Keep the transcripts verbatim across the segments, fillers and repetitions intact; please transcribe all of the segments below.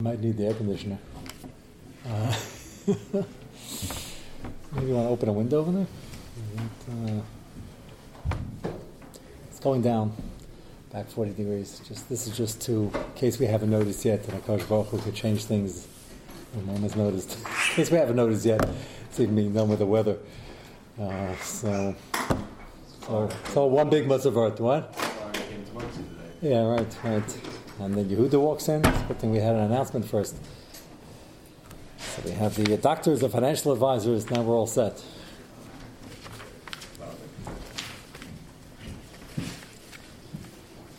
Might need the air conditioner. Uh, maybe you want to open a window over there? It, uh, it's going down, back forty degrees. Just This is just to, in case we haven't noticed yet, that Hakadosh Baruch Hu could change things when no one's noticed. In case we haven't noticed yet, it's even being done with the weather. Uh, so, so, so one big Matzah Vart, what? Yeah, right, right. And then Yehuda walks in. Good thing we had an announcement first. So we have the doctors and financial advisors. Now we're all set.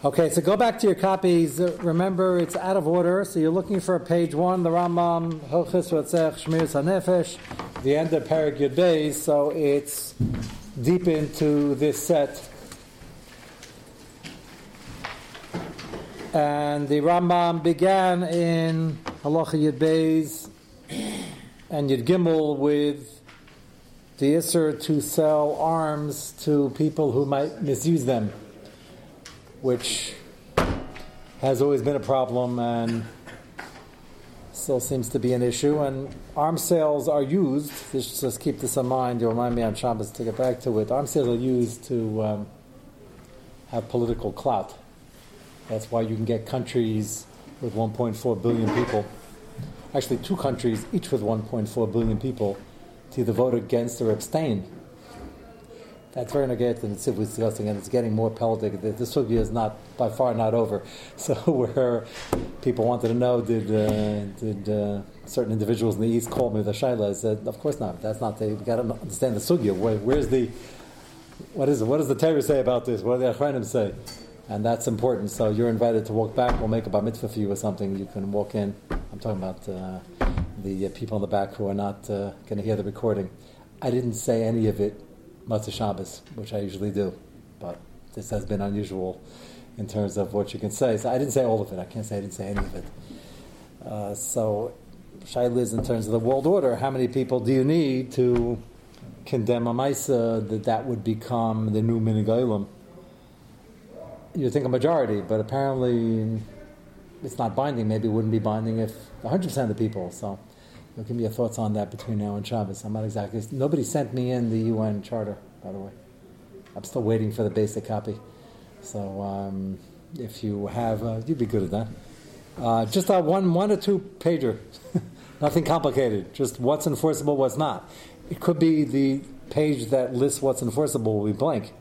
Okay, so go back to your copies. Remember, it's out of order. So you're looking for page one, the Rambam, Hilchos Ratzach, Shmiras HaNefesh, the end of Perek Yud Beis. So it's deep into this set. And the Rambam began in Halacha Yidbeiz and Yid Gimel with the Isser to sell arms to people who might misuse them, which has always been a problem and still seems to be an issue. And arm sales are used, just, just keep this in mind, you'll remind me on Shabbos to get back to it, arm sales are used to um, have political clout. That's why you can get countries with one point four billion people, actually two countries each with one point four billion people, to either vote against or abstain. That's very negative and it's simply disgusting, and it's getting more political. The, the Sugya is not, by far not over. So where people wanted to know, did uh, did uh, certain individuals in the East call me the Shaila? I said, of course not. That's not, you've got to understand the Sugya. Where, where's the, what is it? What does the Torah say about this? What do the Acharnim say? And that's important. So you're invited to walk back. We'll make a bar mitzvah for you or something. You can walk in. I'm talking about uh, the uh, people in the back who are not uh, going to hear the recording. I didn't say any of it Matzah Shabbos, which I usually do. But this has been unusual in terms of what you can say. So I didn't say all of it. I can't say I didn't say any of it. Uh, so Shai Liz, in terms of the world order, how many people do you need to condemn Amaisa that that would become the new Minigaylam? You'd think a majority, but apparently it's not binding. Maybe it wouldn't be binding if one hundred percent of the people. So you'll give me your thoughts on that between now and Shabbos. I'm not exactly... Nobody sent me in the U N Charter, by the way. I'm still waiting for the basic copy. So um, if you have... Uh, you'd be good at that. Uh, just a one, one or two pager. Nothing complicated. Just what's enforceable, what's not. It could be the page that lists what's enforceable will be blank.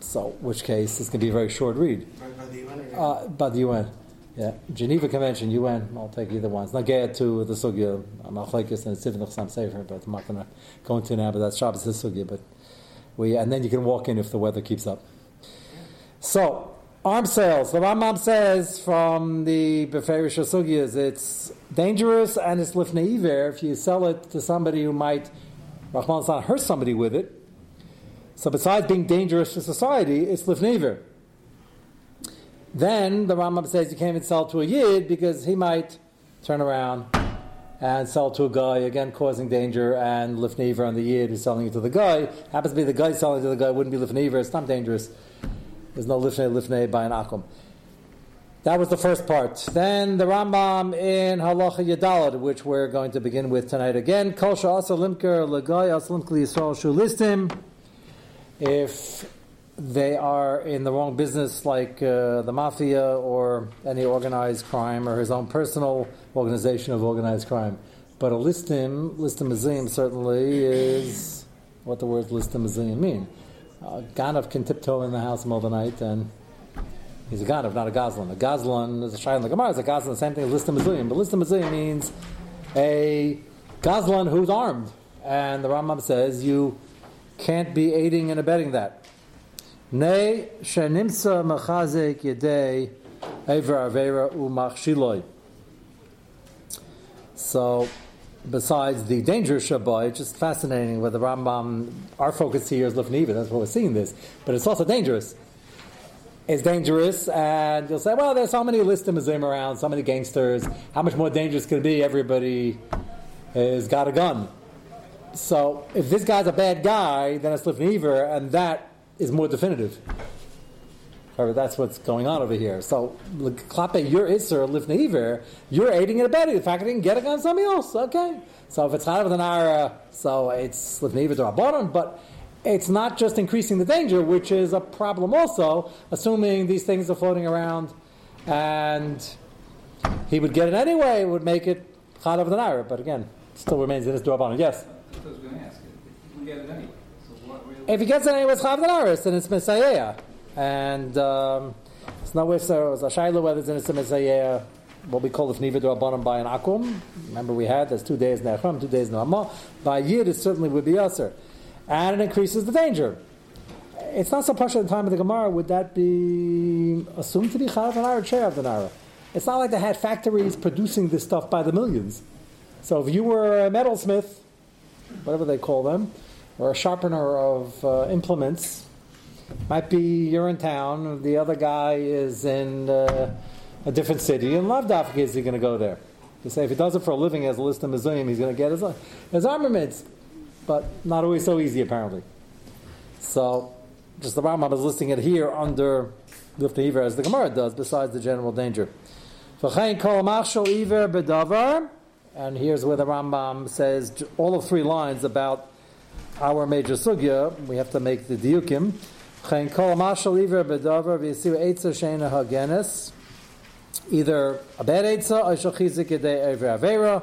So, which case, it's going to be a very short read. By the U N? Yeah. Uh, by the U N. Yeah. Geneva Convention, U N, I'll take either one. It's not gay to the Sugya. I'm not like this, and it's even I'm safer, but I'm not going to go into now, but that's Shabbos is Sugya. But we, and then you can walk in if the weather keeps up. So, arm sales. The Rambam says from the Beferish Sugyas, it's dangerous and it's Lifnei Iver. If you sell it to somebody who might, Rahman Hassan, hurt somebody with it. So besides being dangerous to society, it's Lifnei Iver. Then the Rambam says you can't even sell to a Yid because he might turn around and sell to a guy, again causing danger, and Lifnei Iver on the Yid who's selling it to the guy. Happens to be the guy selling to the guy, wouldn't be Lifnei Iver, it's not dangerous. There's no Lifnei Lifnei by an Akum. That was the first part. Then the Rambam in Halacha Yadalad, which we're going to begin with tonight again. Kol she'asar limker l'gai asar limker l'Yisrael shu listim. If they are in the wrong business, like uh, the mafia or any organized crime, or his own personal organization of organized crame. But a listim, listimizim, certainly is what the word listimizim mean. Uh, Ganav can tiptoe in the house in the middle of the night, and he's a Ganav, not a Gazlan. A Gazlan is a Shaila. Like, is a Gazlan, the same thing as listimizim. But listimizim means a Gazlan who's armed. And the Rambam says you can't be aiding and abetting that. Nay, shenimsa machazek yedei ever avera umachshiloi. So, besides the danger shabai, it's just fascinating with the Rambam. Our focus here is Lifnei Iver. That's what we're seeing this, but it's also dangerous. It's dangerous, and you'll say, "Well, there's so many listimizim around, so many gangsters. How much more dangerous could it be? Everybody has got a gun." So, if this guy's a bad guy, then it's Lifnei Iver, and that is more definitive. However, that's what's going on over here. So, klape, your Isser, Lifnei Iver, you're aiding and abetting the fact I didn't get it on somebody else. Okay. So if it's Chanav and Nara, so it's Lifnei Iver Durabon, but it's not just increasing the danger, which is a problem also, assuming these things are floating around and he would get it anyway, it would make it Chanav and Nara, but again, it still remains in his Durabon. Yes? That's what I was going to ask. He would get it anyway. So what, really? If he gets it anyway, it's Chanav and Nara, then it's Mesaya. And um, it's not with so it's a Shaila whether it's in a Mesaya, what we call the Fniva Durabon by an Akum. Remember we had there's two days in the Acharnim, two days in the Amah. By Yid it certainly would be Isser. And it increases the danger. It's not so partial at the time of the Gemara, would that be assumed to be Chalav Danara or Chayav Danara? It's not like they had factories producing this stuff by the millions. So if you were a metalsmith, whatever they call them, or a sharpener of uh, implements, might be you're in town, the other guy is in uh, a different city, and Lavdafka is he going to go there. You say if he does it for a living as a Listimizim, he's going to get his, his armaments, but not always so easy apparently. So, just the Rambam is listing it here under Lifnei Iver as the Gemara does, besides the general danger. And here's where the Rambam says all of three lines about our major Sugya. We have to make the diukim. Either a bad Eitzah or shachizik yedei Eiver Avera,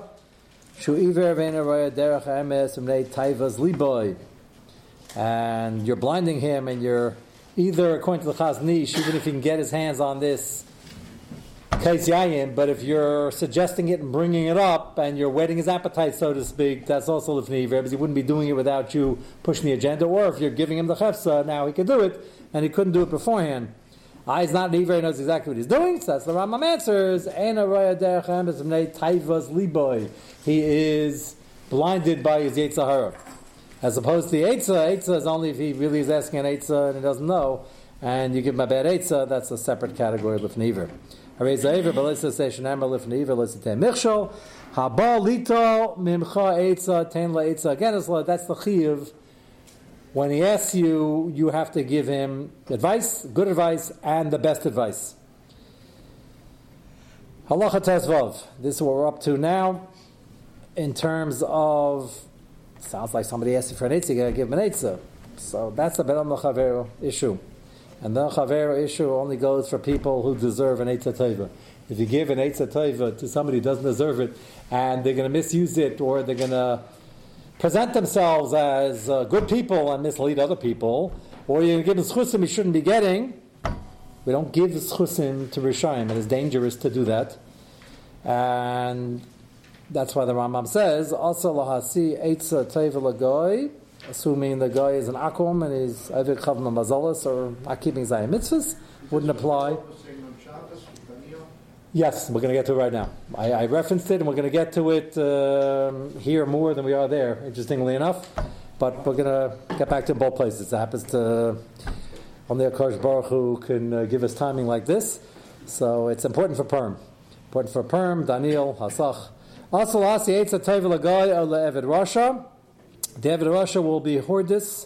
shu Eiver ve'ena roya derech ha'emes umnei taivas liboy, and you're blinding him, and you're either according to the Chaznish, even if you can get his hands on this kaitz yayin, but if you're suggesting it and bringing it up, and you're whetting his appetite, so to speak, that's also Lifnei Iver, because he wouldn't be doing it without you pushing the agenda. Or if you're giving him the chefsa, now he can do it, and he couldn't do it beforehand. Eyes not an Iver, he knows exactly what he's doing, so that's the Rambam answers. He is blinded by his Yetzer Hara. As opposed to the Eitzah, Eitzah is only if he really is asking an Eitzah and he doesn't know, and you give him a bad Eitzah, that's a separate category of Lifnei Iver. That's the chiyuv. When he asks you, you have to give him advice, good advice, and the best advice. Halacha Tezvav. This is what we're up to now. In terms of, sounds like somebody asked you for an eitzah, you gotta give him an eitzah. So that's the Ben Adam L'Chavero issue. And the Chavero issue only goes for people who deserve an Eitzah Tova. If you give an Eitzah Tova to somebody who doesn't deserve it, and they're going to misuse it, or they're going to present themselves as uh, good people and mislead other people, or you're going to give them Zechusim he shouldn't be getting, we don't give Zechusim to Rishayim, and it's dangerous to do that. And that's why the Rambam says, also lahasi Eitzah Tova L'Goy, assuming the guy is an Akum and he's either Chavna Mazalas or not keeping Zayim Mitzvahs, wouldn't apply. Yes, we're going to get to it right now. I, I referenced it, and we're going to get to it um, here more than we are there, interestingly enough. But we're going to get back to both places. It happens to only Hakadosh Baruch Hu can uh, give us timing like this. So it's important for Perm. Important for Perm, Daniel, Hasach. Also, Asi Eitzah Tova L'Goy or Le'Eved Rasha. David Rasha will be Hordus,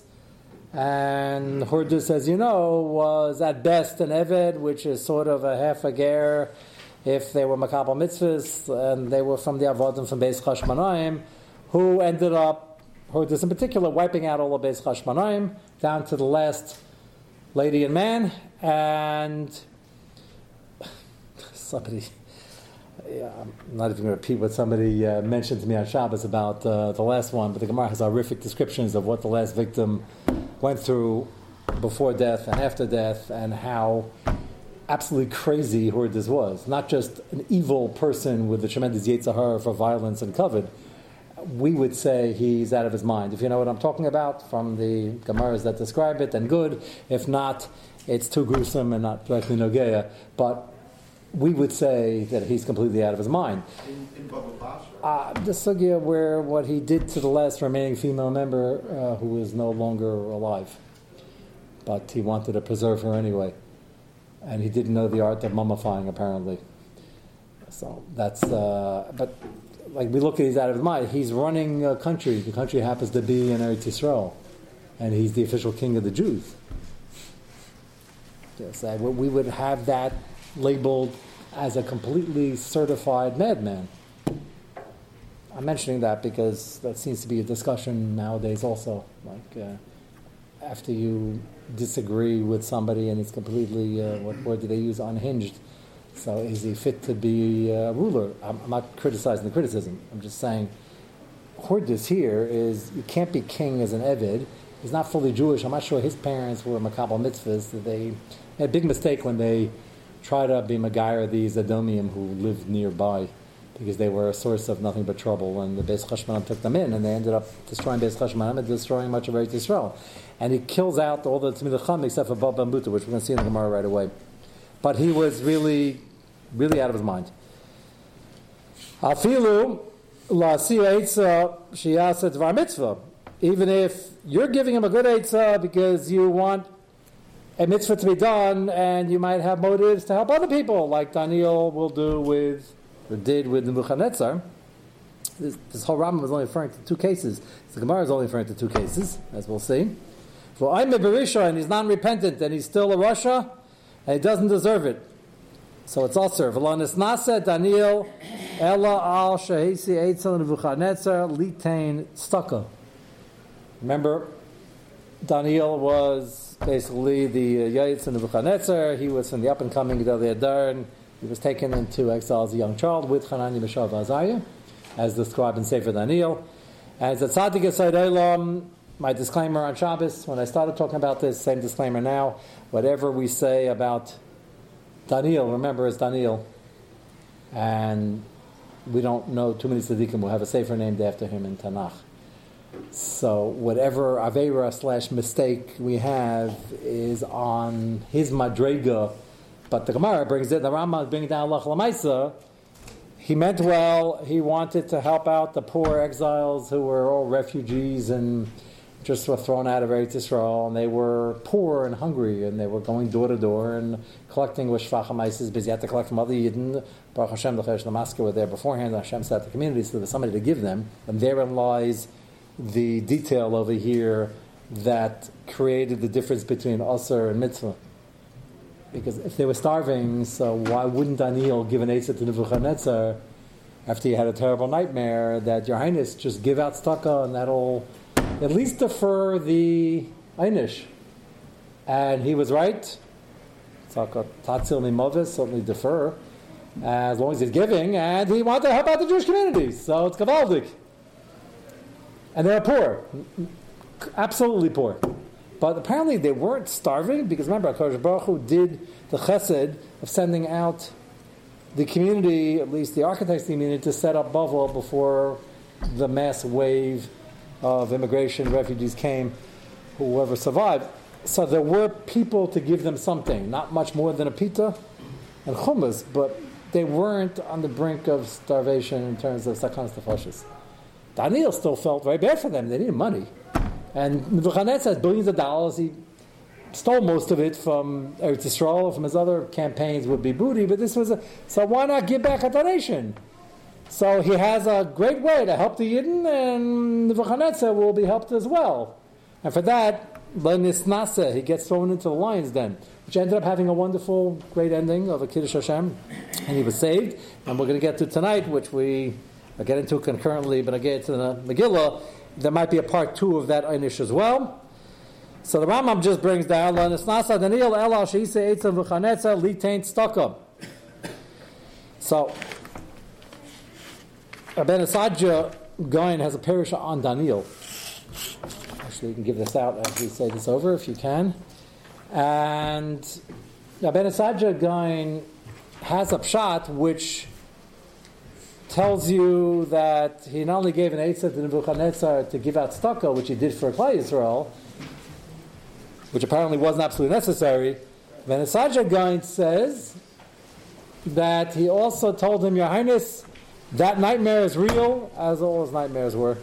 and Hordus, as you know, was at best an Eved, which is sort of a half a ger if they were Makabal Mitzvahs, and they were from the Avodim from Beis Chashmonaim, who ended up, Hordus in particular, wiping out all of Beis Chashmonaim, down to the last lady and man, and somebody... Yeah, I'm not even going to repeat what somebody uh, mentioned to me on Shabbos about uh, the last one, but the Gemara has horrific descriptions of what the last victim went through before death and after death, and how absolutely crazy Hordus was. Not just an evil person with a tremendous Yetzer Hara for violence and covet. We would say he's out of his mind. If you know what I'm talking about from the Gemaras that describe it, then good. If not, it's too gruesome and not directly Nogeya. But we would say that he's completely out of his mind. In, in Baba Basra? Uh, the sugya where what he did to the last remaining female member uh, who is no longer alive. But he wanted to preserve her anyway. And he didn't know the art of mummifying, apparently. So that's... Uh, but like we look at he's out of his mind. He's running a country. The country happens to be in Eretz Israel. And he's the official king of the Jews. Yes, uh, we would have that labeled as a completely certified madman. I'm mentioning that because that seems to be a discussion nowadays also. Like, uh, after you disagree with somebody and it's completely, uh, what word do they use, unhinged. So is he fit to be a ruler? I'm, I'm not criticizing the criticism. I'm just saying, Hordus here is, you can't be king as an Eved. He's not fully Jewish. I'm not sure his parents were Makabal Mitzvahs. They had a big mistake when they tried to be Megayer these Adomim who lived nearby, because they were a source of nothing but trouble when the Beis Chashmonaim took them in, and they ended up destroying Beis Chashmonaim and destroying much of Eretz Israel. And he kills out all the Tzmidacham except for Bab Bambuta, which we're going to see in the Gemara right away. But he was really, really out of his mind. Afilu la'asi eitzah she'yaseh dvar mitzvah. Even if you're giving him a good eitzah because you want a mitzvah to be done, and you might have motives to help other people, like Daniel will do with... or did with Nebuchadnezzar. This, this whole Rambam was only referring to two cases. The Gemara is only referring to two cases, as we'll see. For I'm a Berisha, and he's non-repentant, and he's still a Rasha, and he doesn't deserve it. So it's also V'lanis Nasa Daniel Ella Al Shahisi Eitzel Nebuchadnezzar Litain Stucco. Remember, Daniel was basically the Yaitz and Nebuchadnezzar. He was from the up-and-coming Gedaliah Darn. He was taken into exile as a young child with Hanani Mishav Azariah, as described in Sefer Daniel. And as a tzaddik asayid olam, my disclaimer on Shabbos, when I started talking about this, same disclaimer now, whatever we say about Daniel, remember it's Daniel. And we don't know too many tzaddikim will have a sefer named after him in Tanakh. So whatever aveira slash mistake we have is on his madrega. But the Gemara brings it, the Rambam is bringing down Halacha L'maisa. He meant well, he wanted to help out the poor exiles who were all refugees and just were thrown out of Eretz Israel, and they were poor and hungry, and they were going door to door and collecting with Shvach HaMaises, because you had to collect from other Yidden. Baruch Hashem, the Chesh Lamaska were there beforehand, and Hashem set the community, so there was somebody to give them. And therein lies the detail over here that created the difference between Isser and Mitzvah. Because if they were starving, so why wouldn't Daniel give an eitzah to Nebuchadnezzar after he had a terrible nightmare that Your Highness just give out tzedakah and that'll at least defer the einish? And he was right. Tzedakah tatzil mimovis, certainly defer, as long as he's giving, and he wanted to help out the Jewish community, so it's kavaldik. And they're poor, absolutely poor. But apparently they weren't starving, because remember, Hakadosh Baruch Hu did the chesed of sending out the community, at least the architects of the community, to set up Bavel before the mass wave of immigration refugees came, whoever survived. So there were people to give them something, not much more than a pita and hummus, but they weren't on the brink of starvation in terms of sakhanas tefashis. Daniel still felt very bad for them. They needed money. And Nebuchadnezzar has billions of dollars. He stole most of it from Eretz Israel, from his other campaigns would be booty, but this was a... So why not give back a donation? So he has a great way to help the Yidden, and Nebuchadnezzar will be helped as well. And for that, he gets thrown into the lion's den, which ended up having a wonderful, great ending of a Kiddush Hashem, and he was saved. And we're going to get to tonight, which we are getting to concurrently, but I get to the Megillah. There might be a part two of that einish as well. So the Rambam just brings down Daniel. So Saadia Gaon has a parasha on Daniel. Actually, you can give this out as we say this over, if you can. And Saadia Gaon has a pshat which tells you that he not only gave an eitzah to Nebuchadnezzar to give out tzedakah, which he did for Klal Yisrael, which apparently wasn't absolutely necessary. Then Saadia Gaon says that he also told him, Your Highness, that nightmare is real, as all his nightmares were.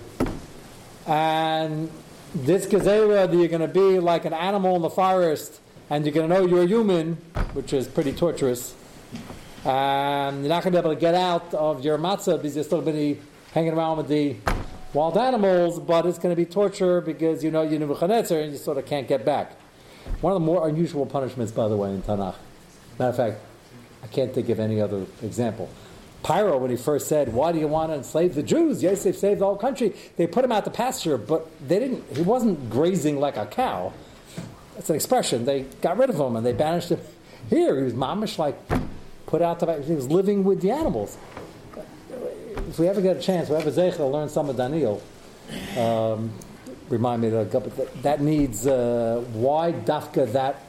And this gezerah that you're going to be like an animal in the forest, and you're going to know you're a human, which is pretty torturous. Um, you're not going to be able to get out of your matzah because you're still going to be hanging around with the wild animals, but it's going to be torture because you know you're Nebuchadnezzar and you sort of can't get back. One of the more unusual punishments, by the way, in Tanakh. Matter of fact, I can't think of any other example. Pharaoh, when he first said, "Why do you want to enslave the Jews? Yosef saved the whole country." They put him out to pasture, but they didn't. He wasn't grazing like a cow. That's an expression. They got rid of him and they banished him. Here, he was mamish, like put out to. He was living with the animals. If we ever get a chance, we have a Zechusim learn some of Daniel. Um, remind me that that needs uh, why dafka that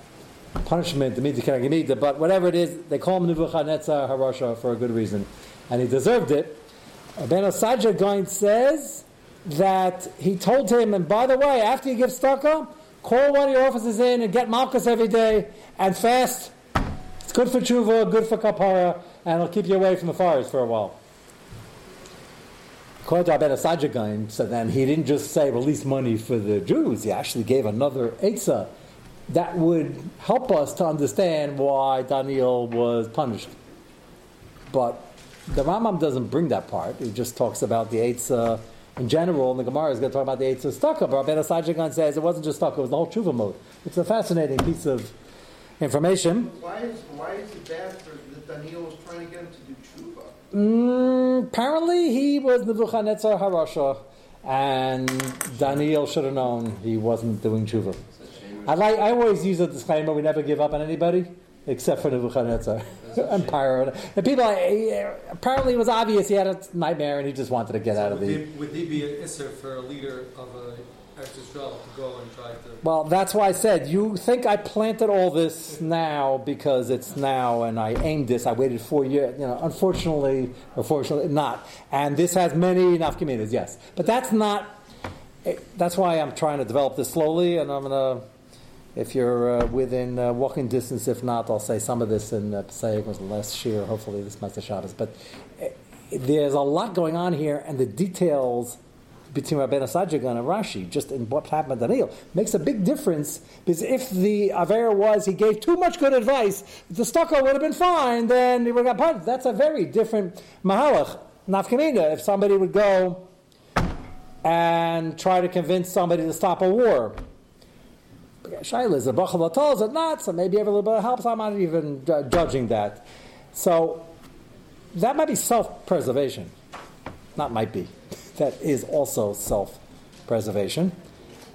punishment, the midah, but whatever it is, they call him Nebuchadnezzar Harasha for a good reason, and he deserved it. Saadia Gaon says that he told him, and by the way, after you give tzedakah, call one of your officers in and get malchus every day and fast. It's good for tshuva, good for kapara, and it'll keep you away from the forest for a while. According to Saadia Gaon, so then he didn't just say release money for the Jews, he actually gave another Eitzah. That would help us to understand why Daniel was punished. But the Rambam doesn't bring that part. He just talks about the Eitzah in general, and the Gemara is going to talk about the Eitzah Stucca. But Rabbeinu Saadia Gaon says it wasn't just Stucca, it was the whole tshuva mode. It's a fascinating piece of information. Why is, why is it bad for that Daniel was trying to get him to do tshuva? Mm, apparently he was Nebuchadnezzar Harasha, and Daniel should have known he wasn't doing tshuva. I like. I always use a disclaimer: we never give up on anybody, except for Nebuchadnezzar and Pharaoh. And people, apparently, it was obvious he had a nightmare and he just wanted to get so out of the. Would, would he be an Isser for a leader of a Eretz Israel to go and try to? Well, that's why I said you think I planted all this now because it's now, and I aimed this. I waited four years. You know, unfortunately, or fortunately, not. And this has many nafka minas, yes, but that's not. That's why I'm trying to develop this slowly, and I'm gonna. If you're uh, within uh, walking distance, if not, I'll say some of this in uh, Pesach was the last shir, hopefully this Matzah Shabbos. But uh, there's a lot going on here, and the details between Rabbeinu Saadia Gaon and Rashi, just in what happened to Daniel, makes a big difference, because if the Avera was he gave too much good advice, if the Stucco would have been fine, then he would have got punished. That's a very different Mahalach, Nafka Mina, if somebody would go and try to convince somebody to stop a war. Shai Liz, the Bachal Atol's at not, so maybe every little bit helps. I'm not even uh, judging that. So that might be self-preservation. Not might be. That is also self-preservation.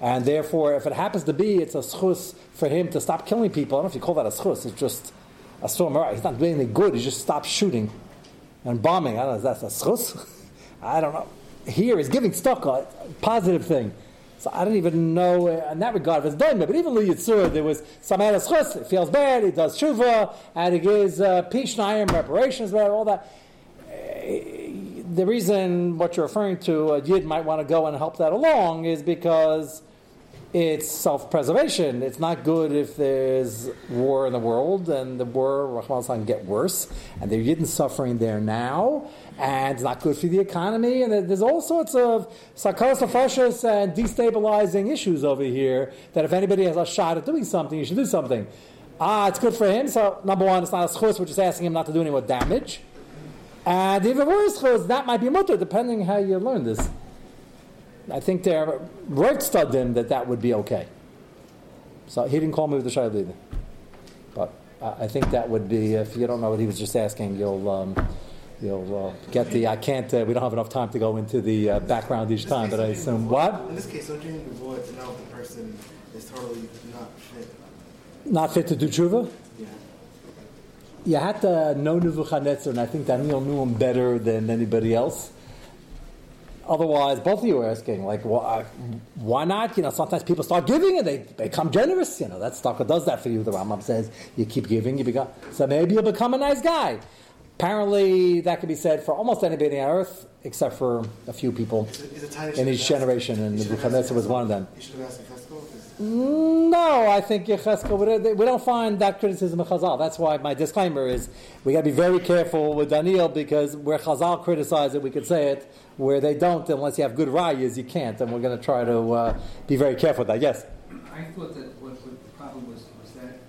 And therefore, if it happens to be, it's a schus for him to stop killing people. I don't know if you call that a schus. It's just a storm. He's not doing anything good. He just stops shooting and bombing. I don't know if that's a schus. I don't know. Here is giving stuff a positive thing. So I don't even know uh, in that regard if it's done, but even Li Yitzur, there was some Adaschus, it feels bad, he does tshuva, and he gives uh, pishnayim reparations, whatever, all that. Uh, the reason what you're referring to, uh, Yid might want to go and help that along, is because it's self-preservation. It's not good if there's war in the world, and the war, Rahman al-San, get worse, and they're Yidden suffering there now. And it's not good for the economy, and there's all sorts of sarcophagus and destabilizing issues over here that if anybody has a shot at doing something, you should do something. Ah, it's good for him, so number one, it's not a schus, we're just asking him not to do any more damage. And even worse, that might be mutter, depending how you learn this. I think they're right studied him that that would be okay. So he didn't call me with the Shai Liz. But I think that would be, if you don't know what he was just asking, you'll... Um, You'll uh, get the. I can't. Uh, we don't have enough time to go into the uh, background each time, but I assume what. In this case, don't you need the void to know if the person is totally not fit? Not fit to do tshuva? Yeah. You had to know Nebuchadnezzar, and I think Daniel knew him better than anybody else. Otherwise, both of you are asking, like, why, why not? You know, sometimes people start giving and they become generous. You know, that stucco does that for you. The Rambam says you keep giving, you become. So maybe you'll become a nice guy. Apparently, that can be said for almost anybody on earth, except for a few people it's a, it's a in each generation, and Nebuchadnezzar was one of them. No, I think Yecheskel, we don't find that criticism of Chazal. That's why my disclaimer is we got to be very careful with Daniel, because where Chazal criticize it, we can say it. Where they don't, unless you have good rayas, you can't, and we're going to try to uh, be very careful with that. Yes? I thought that what, what the problem was was that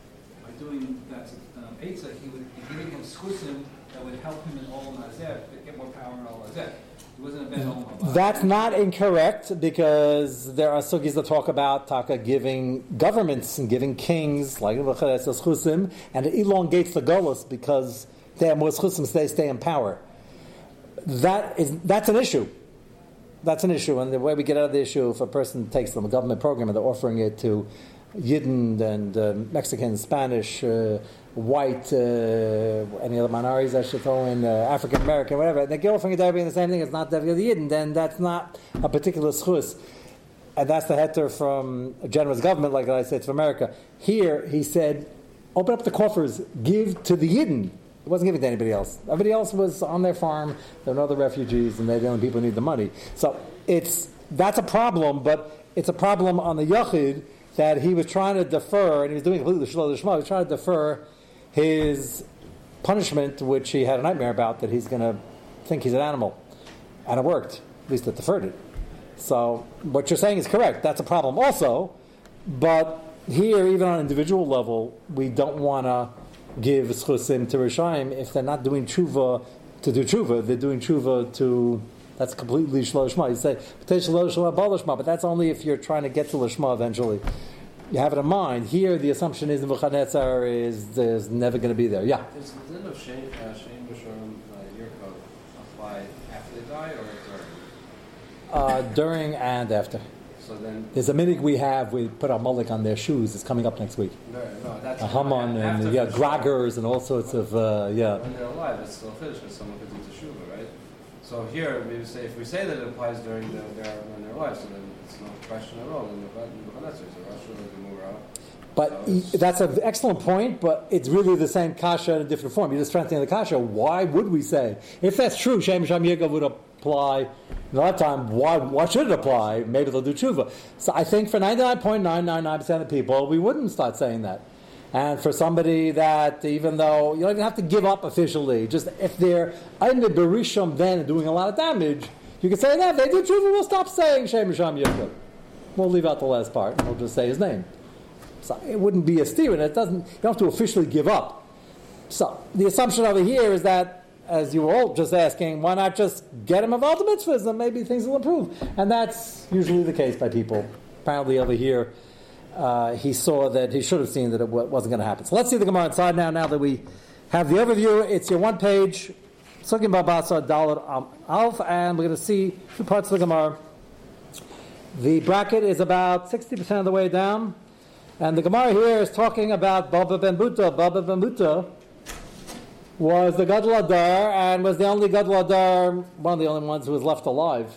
by doing that um, Eitzah, he would be giving him Zechusim, would help him in all of Nazareth, but get more power in all of Nazareth. He wasn't a bad omen. That's not incorrect, because there are sugis that talk about Taka giving governments and giving kings, like Zechusim, and it elongates the golus because they have more zechusim, they stay in power. That is, that's an issue. That's an issue, and the way we get out of the issue, if a person takes them, a government program, and they're offering it to Yidden and uh, Mexican, Spanish, uh, white, uh, any other minorities I should throw in, uh, African American, whatever, and they're offering it to everybody the same thing, it's not the Yidden, then that's not a particular schus. And that's the heter from a generous government like the United States of America. Here, he said, open up the coffers, give to the Yidden. It wasn't given to anybody else. Everybody else was on their farm. There were other refugees, and they're the only people who need the money. So it's that's a problem, but it's a problem on the Yachid that he was trying to defer, and he was doing completely shlo l'shma. He was trying to defer his punishment, which he had a nightmare about, that he's going to think he's an animal. And it worked. At least it deferred it. So what you're saying is correct. That's a problem also. But here, even on an individual level, we don't want to give Zechusim to Rishaim if they're not doing tshuva to do tshuva. They're doing tshuva to, that's completely shlo l'shma. You say, but that's only if you're trying to get to l'shma eventually. You have it in mind. Here, the assumption is Nebuchadnezzar is, is never going to be there. Yeah? Does the no shame B'Shem Yerko apply after they die or during? During and after. So then, there's a minute we have, we put our mullik on their shoes. It's coming up next week. No, no, that's... A Haman and, yeah, groggers sure. And all sorts of, uh, yeah. When they're alive, it's still finished because someone could do teshuva, right? So here, we say, if we say that it applies during the, their, when they're alive, so then it's no question at all. Then But so e- that's an excellent point, but it's really the same kasha in a different form. You're just strengthening the kasha. Why would we say? If that's true, Shem Shem Yegov would have apply another time. Why? Why should it apply? Maybe they'll do tshuva. So I think for ninety-nine point nine nine nine percent of people, we wouldn't start saying that. And for somebody that, even though you don't even have to give up officially, just if they're under berisham then doing a lot of damage, you can say that if they do tshuva, we'll stop saying Shem Shem Yechud. We'll leave out the last part and we'll just say his name. So it wouldn't be a steer, and it doesn't. You don't have to officially give up. So the assumption over here is that, as you were all just asking, why not just get him involved in mitzvahs and maybe things will improve? And that's usually the case by people. Apparently over here, uh, he saw that he should have seen that it w- wasn't going to happen. So let's see the Gemara inside now, now that we have the overview. It's your one page, Sugim Babasa, Dalar Alf, and we're going to see two parts of the Gemara. The bracket is about sixty percent of the way down, and the Gemara here is talking about Baba Ben Buta. Baba Ben Buta was the Gadol Adar, and was the only Gadol Adar, one of the only ones who was left alive.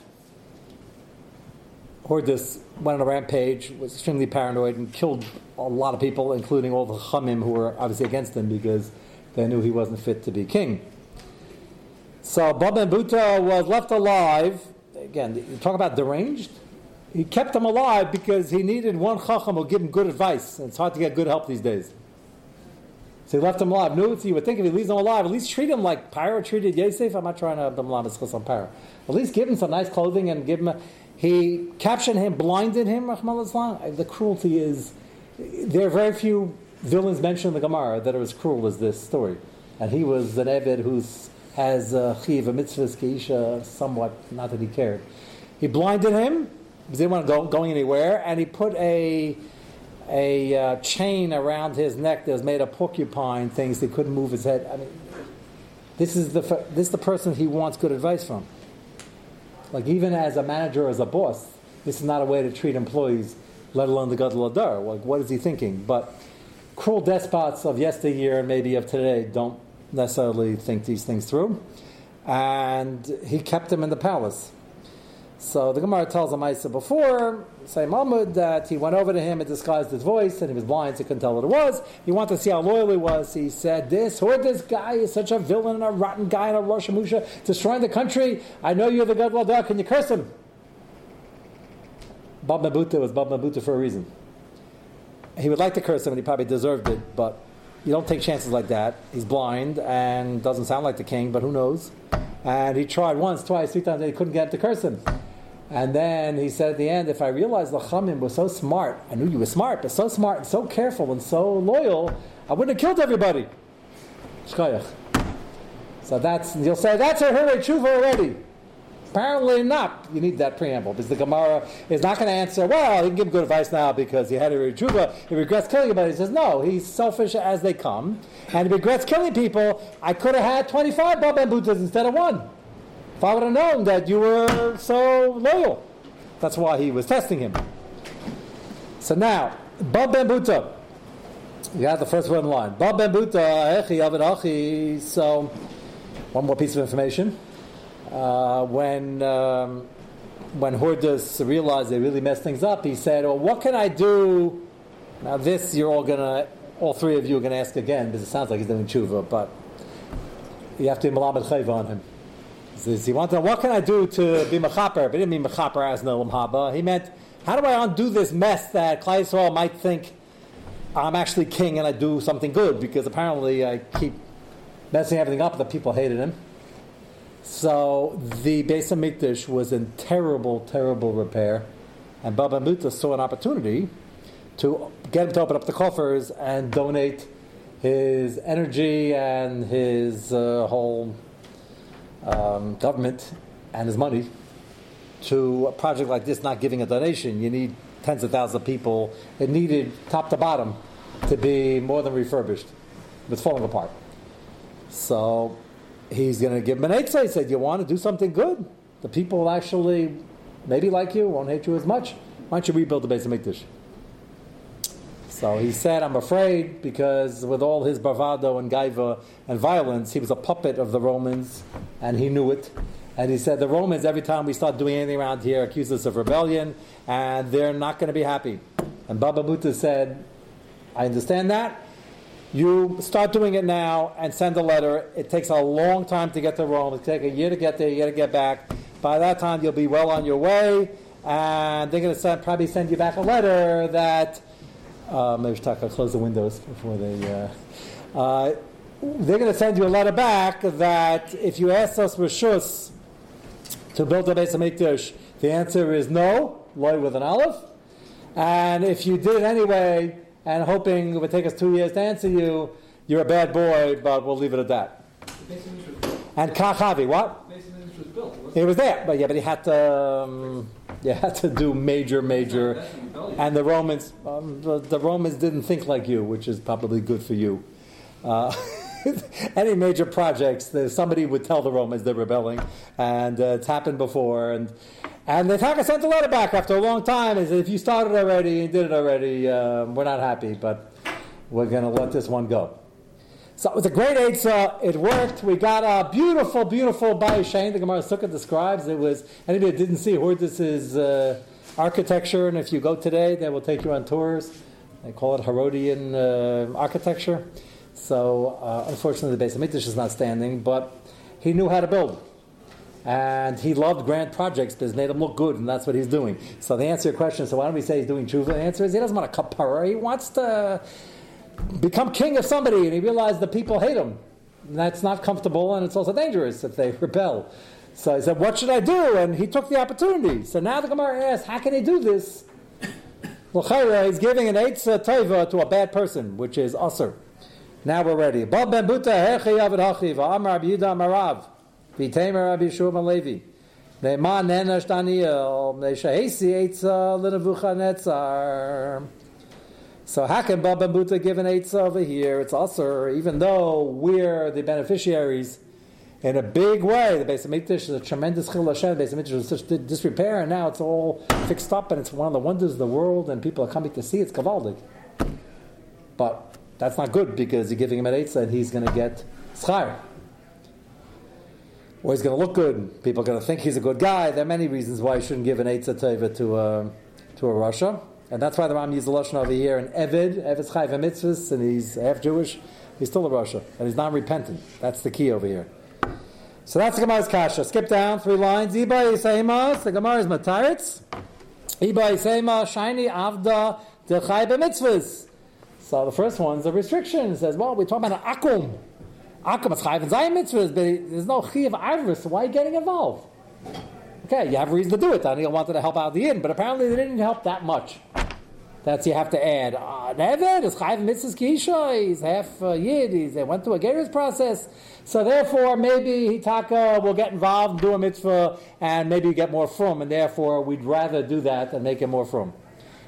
Hordus went on a rampage, was extremely paranoid, and killed a lot of people, including all the Chamim who were obviously against him because they knew he wasn't fit to be king. So Baba Ben Buta was left alive. Again, you talk about deranged. He kept him alive because he needed one Chacham who give him good advice, and it's hard to get good help these days. So he left him alive. No, so you would think if he leaves him alive, at least treat him like Pyro treated Yosef. I'm not trying to have them lamas on Pyro. At least give him some nice clothing and give him. A, he captured him, blinded him. The cruelty is. There are very few villains mentioned in the Gemara that are as cruel as this story. And he was an Eved who has chiv a mitzvahs keisha somewhat. Not that he cared. He blinded him because he didn't want to go going anywhere, and he put a. a uh, chain around his neck that was made of porcupine things. He couldn't move his head. I mean, this is the this is the person he wants good advice from. Like, even as a manager, as a boss, this is not a way to treat employees, let alone the Gadol Adar. Like, what is he thinking? But cruel despots of yesteryear and maybe of today don't necessarily think these things through. And he kept him in the palace. So the Gemara tells Amaisa before, same Amud, that he went over to him and disguised his voice, and he was blind, so he couldn't tell what it was. He wanted to see how loyal he was. He said, this who this guy is such a villain and a rotten guy and a Rosh Hamusha, destroying the country. I know you're the Gadol Adar. Can you curse him? Baba Ben Buta was Baba Ben Buta for a reason. He would like to curse him, and he probably deserved it, but you don't take chances like that. He's blind and doesn't sound like the king, but who knows? And he tried once, twice, three times, and he couldn't get him to curse him. And then he said at the end, if I realized the Chamim was so smart, I knew you were smart, but so smart and so careful and so loyal, I wouldn't have killed everybody. Shkoyach. So that's, you'll say, that's a Hurei Tshuva already. Apparently not. You need that preamble because the Gemara is not going to answer, well, he can give good advice now because he had a tshuva, he regrets killing anybody. He says, no, he's selfish as they come, and he regrets killing people. I could have had twenty-five Bob Bambutas instead of one. If I would have known that you were so loyal. That's why he was testing him. So now, Bob Bambuta. You had the first one in line. Bob Bambuta, Echi, Aved Achi. So, one more piece of information. Uh, when um, when Hordus realized they really messed things up, he said, well, what can I do? Now this you're all going to, all three of you are going to ask again, because it sounds like he's doing tshuva, but you have to be malamed chayva on him. So he wanted to know, what can I do to be mechaper? But he didn't mean mechaper as no haba. He meant, how do I undo this mess that Klai Yisrael might think I'm actually king and I do something good, because apparently I keep messing everything up, the people hated him. So the Beis Hamikdash was in terrible, terrible repair, and Baba Muta saw an opportunity to get him to open up the coffers and donate his energy and his uh, whole um, government and his money to a project like this. Not giving a donation, you need tens of thousands of people. It needed top to bottom to be more than refurbished. It was falling apart. So he's going to give him an Eitzah. He said, you want to do something good? The people actually maybe like you, won't hate you as much. Why don't you rebuild the Beis HaMikdash? So he said, I'm afraid, because with all his bravado and gaiva and violence, he was a puppet of the Romans, and he knew it. And he said, the Romans, every time we start doing anything around here, accuse us of rebellion, and they're not going to be happy. And Baba Muta said, I understand that. You start doing it now and send a letter. It takes a long time to get to Rome. It takes a year to get there, a year to get back. By that time, you'll be well on your way, and they're going to send, probably send you back a letter that uh, maybe I'll close the windows before they. Uh, uh, they're going to send you a letter back that if you ask us Rishus to build a Beis HaMikdash, the answer is no, loy with an aleph, and if you did anyway, and hoping it would take us two years to answer you, you're a bad boy, but we'll leave it at that. The Beis HaMikdash was built. And Kachavi, what? The Beis HaMikdash was built. Wasn't it? It was there, but yeah, but he had to, um, you had to do major, major. And the Romans, um, the, the Romans didn't think like you, which is probably good for you. Uh, any major projects, somebody would tell the Romans they're rebelling, and uh, it's happened before. And and the Tanakh sent a letter back after a long time and said, if you started already and did it already, uh, we're not happy, but we're going to let this one go. So it was a great Eitzah. It worked. We got a beautiful, beautiful Bayeshain. The Gemara Sukkah describes it was, anybody that didn't see Hordus's uh, architecture, and if you go today, they will take you on tours. They call it Herodian uh, architecture. So uh, unfortunately the Beis HaMikdash is not standing, but he knew how to build. And he loved grand projects because it made him look good, and that's what he's doing. So the answer to your question, so why don't we say he's doing tshuva? The answer is he doesn't want to kapara. He wants to become king of somebody, and he realized the people hate him. And that's not comfortable, and it's also dangerous if they rebel. So he said, what should I do? And he took the opportunity. So now the Gemara asks, how can he do this? L'chayra, he's giving an eitzah taiva to a bad person, which is Isser. Now we're ready. Bob ben Buta, hechi avid hachi, va'am Rabbi Yehuda Marav. V'tamer Rabbi Yeshua Malevi. Ne'man nenash Daniel. Ne'shahesi eitzah l'nevuchanetzar. So how can Bob ben Buta give an eitzah over here? It's Isser, even though we're the beneficiaries in a big way. The Beis HaMikdash is a tremendous chil Hashem. The Beis HaMikdash was such disrepair, and now it's all fixed up, and it's one of the wonders of the world, and people are coming to see it's kavaldik. But that's not good, because you're giving him an eitzah and he's going to get schar. Or he's going to look good. People are going to think he's a good guy. There are many reasons why you shouldn't give an eitzah teva to a, to a Rasha. And that's why the Rambam used the Lashon over here in Eved. Eved's chayv ha-mitzvahs, and he's half Jewish. He's still a Rasha. And he's non-repentant. That's the key over here. So that's the Gemara's kasha. Skip down three lines. Iba yisayma. The Gemara's mataritz. Iba yisayma. Shiny avda de chayv ha-mitzvahs. So the first one's a restriction. It says, well, we're talking about an Akum. Akum is chayv and zayin mitzvahs, but there's no chiv avris, so why are you getting involved? Okay, you have a reason to do it. Daniel wanted to help out the Yid, but apparently they didn't help that much. That's you have to add. Uh, Eved is chayav mitzvahs ki isha. He's half uh, Yid. He's, he went through a gerus process. So therefore, maybe Hitaka will get involved and do a mitzvah, and maybe you get more frum, and therefore we'd rather do that and make it more frum.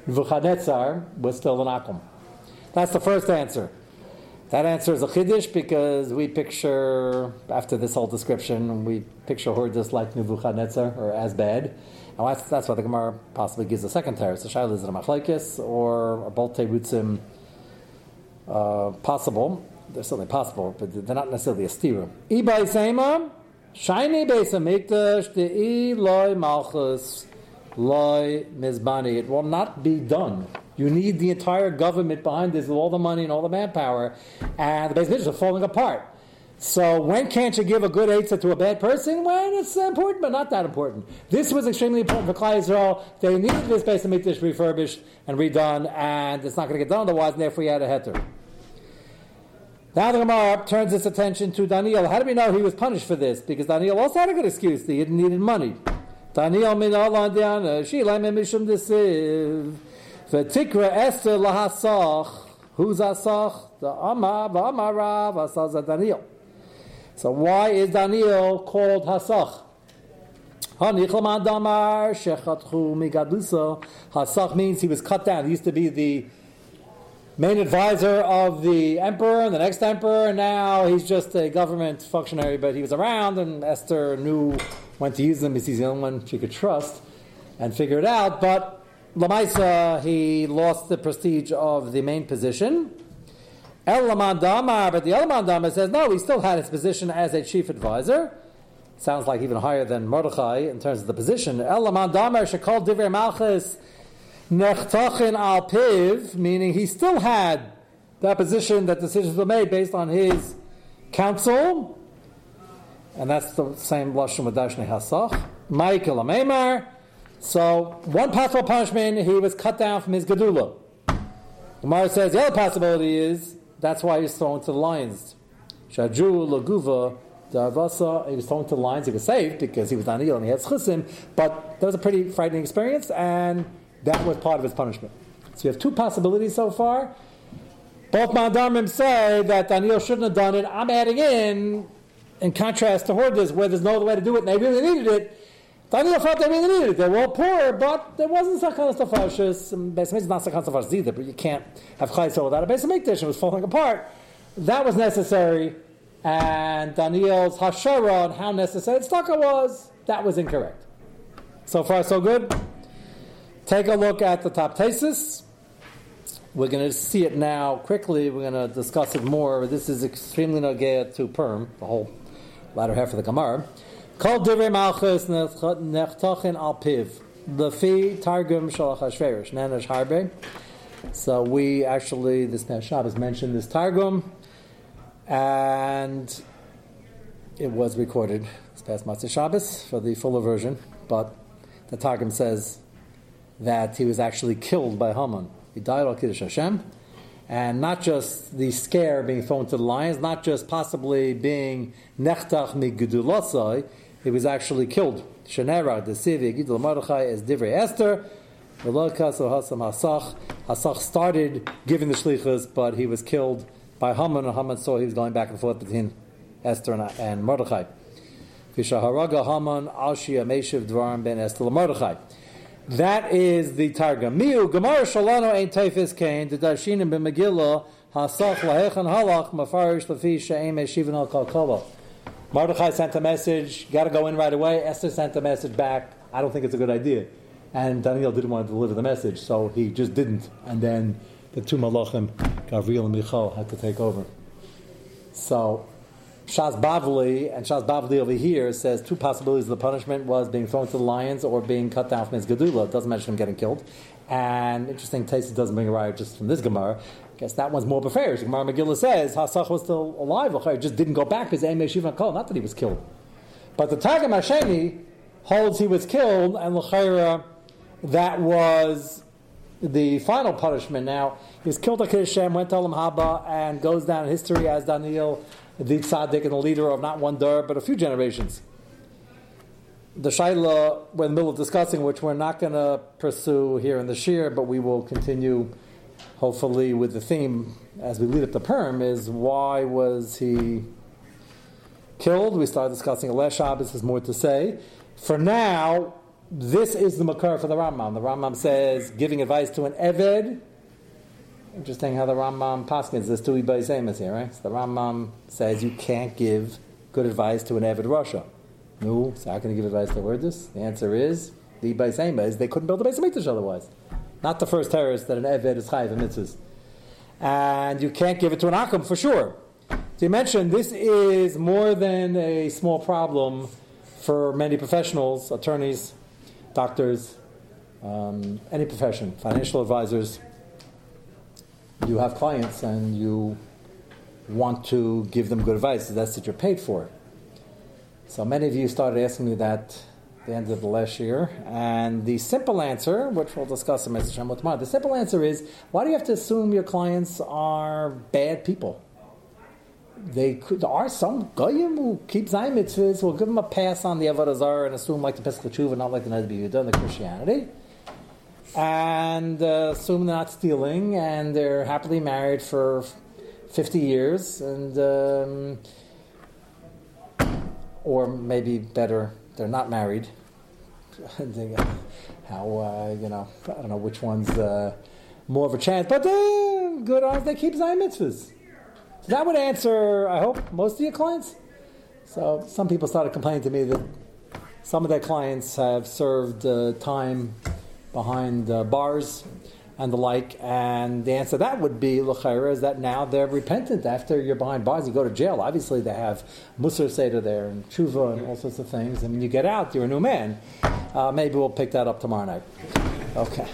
Nebuchadnezzar was still an Akum. That's the first answer. That answer is a chiddush because we picture, after this whole description, we picture Hordus like Nebuchadnezzar, or as bad. Now that's, that's why the Gemara possibly gives a second Torah. So Shai Liz and a Machlekes, or a Bolte Rutzim, uh, possible. They're certainly possible, but they're not necessarily a stira. Ibay Seima, Shiny Beis HaMikdash, De'i Loi Malchus, Loi Mizbani. It will not be done. You need the entire government behind this with all the money and all the manpower, and the Beis Midrash are falling apart. So when can't you give a good Eitzah to a bad person? When it's important, but not that important. This was extremely important for Klal Yisrael. They needed this Beis Hamikdash refurbished and redone, and it's not going to get done otherwise, and therefore he had a heter. Now the Gemara turns its attention to Daniel. How do we know he was punished for this? Because Daniel also had a good excuse. He didn't need money. Daniel min Allah diana shila mishum desiv v'tikra Esther lahasach. Who's asach? The Amar v'amarav asach Daniel. So why is Daniel called Hasach? Hasach means he was cut down. He used to be the main advisor of the emperor and the next emperor, and now he's just a government functionary, but he was around, and Esther knew when to use him because he's the only one she could trust and figure it out. But Lamaisa, he lost the prestige of the main position. El Lamandamar, but the El Lamandamar says no, he still had his position as a chief advisor. Sounds like even higher than Mordechai in terms of the position. El Lamandamar shekol divrei malchus nechtachin al piv, meaning he still had that position, that decisions were made based on his counsel, and that's the same lashon with Dashne Hasach. Michael Amemar. So one possible punishment, he was cut down from his gedula. Gemara says the other possibility is, that's why he was thrown to the lions. Shaju, Laguva, Darvasa, he was thrown to the lions, he was saved because he was Daniel and he had Zechusim, but that was a pretty frightening experience, and that was part of his punishment. So you have two possibilities so far. Both Mandarmim say that Daniel shouldn't have done it. I'm adding in, in contrast to Hordus, where there's no other way to do it and they really needed it. Daniel felt they really needed it. They were all poor, but there wasn't such kind of stafashis. Beis Hamikdash is not such kind of stafashis either, but you can't have Klal Yisrael without a Beis Hamikdash. It was falling apart. That was necessary, and Daniel's hashara on how necessary tzedakah was, that was incorrect. So far, so good. Take a look at the top thesis. We're going to see it now quickly. We're going to discuss it more. This is extremely nogea to Perm, the whole latter half of the Gemara. Kol divrei malchus nechtachin al piv lefi targum shel Achashverosh nanesh harbe. So we actually this past Shabbos mentioned this targum, and it was recorded this past Matzah Shabbos for the fuller version. But the targum says that he was actually killed by Haman. He died on Kiddush Hashem, and not just the scare being thrown to the lions, not just possibly being nechtach mi gedulasai. He was actually killed. Shenera, the Sivi, Gidul Mordechai, as Divrei Esther, Velokas Hasam Hasach. Hasach started giving the shlichus, but he was killed by Haman, and Haman saw he was going back and forth between Esther and, and Mordechai. Vishaharaga Haman, Alshia Meshiv Dvaram ben Esther Mordechai. That is the Targum. Miu Gemara Shalano Ein Teifis Kain, the Darshinim ben Megillah, Hasach Lahechan Halach, Mafarish Lafi Sha'im Eshivan al Kalkala. Mordechai sent a message, got to go in right away. Esther sent a message back, I don't think it's a good idea. And Daniel didn't want to deliver the message, so he just didn't. And then the two malachim, Gavril and Michal, had to take over. So Shas Bavli, and Shas Bavli over here says two possibilities of the punishment was being thrown to the lions or being cut down from his gedula. It doesn't mention him getting killed. And interesting, Taisa doesn't bring a riot just from this Gemara. I guess that one's more beferish. Gemara Megillah says Hasach was still alive. He just didn't go back because Eimei Shivan Kol. Not that he was killed, but the Targum Hashemi holds he was killed, and l'chayra that was the final punishment. Now he was killed by Kiddush Hashem, went to Olam Haba, and goes down in history as Daniel, the tzaddik and the leader of not one dar but a few generations. the Shaila, we're in the middle of discussing, which we're not going to pursue here in the Shir, but we will continue, hopefully, with the theme as we lead up the Purim, is why was he killed? We started discussing last Shabbos, there's more to say. For now, this is the makar for the Rambam. The Rambam says, giving advice to an Eved. Interesting how the Rambam paskins this Tui Bais Amos here, right? So the Rambam says you can't give good advice to an Eved Rasha. No, so how can you give advice to Hordus? The answer is, the Bais Amos, they couldn't build a Beis Hamikdash otherwise. Not the first terrorist that an Eved is chayav in mitzvahs. And you can't give it to an Akum, for sure. So you mentioned, this is more than a small problem for many professionals, attorneys, doctors, um, any profession, financial advisors. You have clients and you want to give them good advice. That's what you're paid for. So many of you started asking me that at the end of the last year. And the simple answer, which we'll discuss in Matzah Shabbos tomorrow, the simple answer is, why do you have to assume your clients are bad people? They could, there are some goyim who keep Zayin mitzvahs. We'll give them a pass on the Avodah Zarah and assume like the Pesach Tshuva, not like the Nebuchadnezzar, done the Christianity, and uh, assume they're not stealing, and they're happily married for fifty years, and um, or maybe better, they're not married. How uh, you know? I don't know which one's uh, more of a chance, but they're good odds they keep Zayin mitzvahs. That would answer, I hope, most of your clients. So some people started complaining to me that some of their clients have served uh, time behind uh, bars and the like. And the answer to that would be, l'chaira, is that now they're repentant. After you're behind bars, you go to jail. Obviously, they have Musar Seder there and tshuva and all sorts of things. And when you get out, you're a new man. Uh, maybe we'll pick that up tomorrow night. Okay.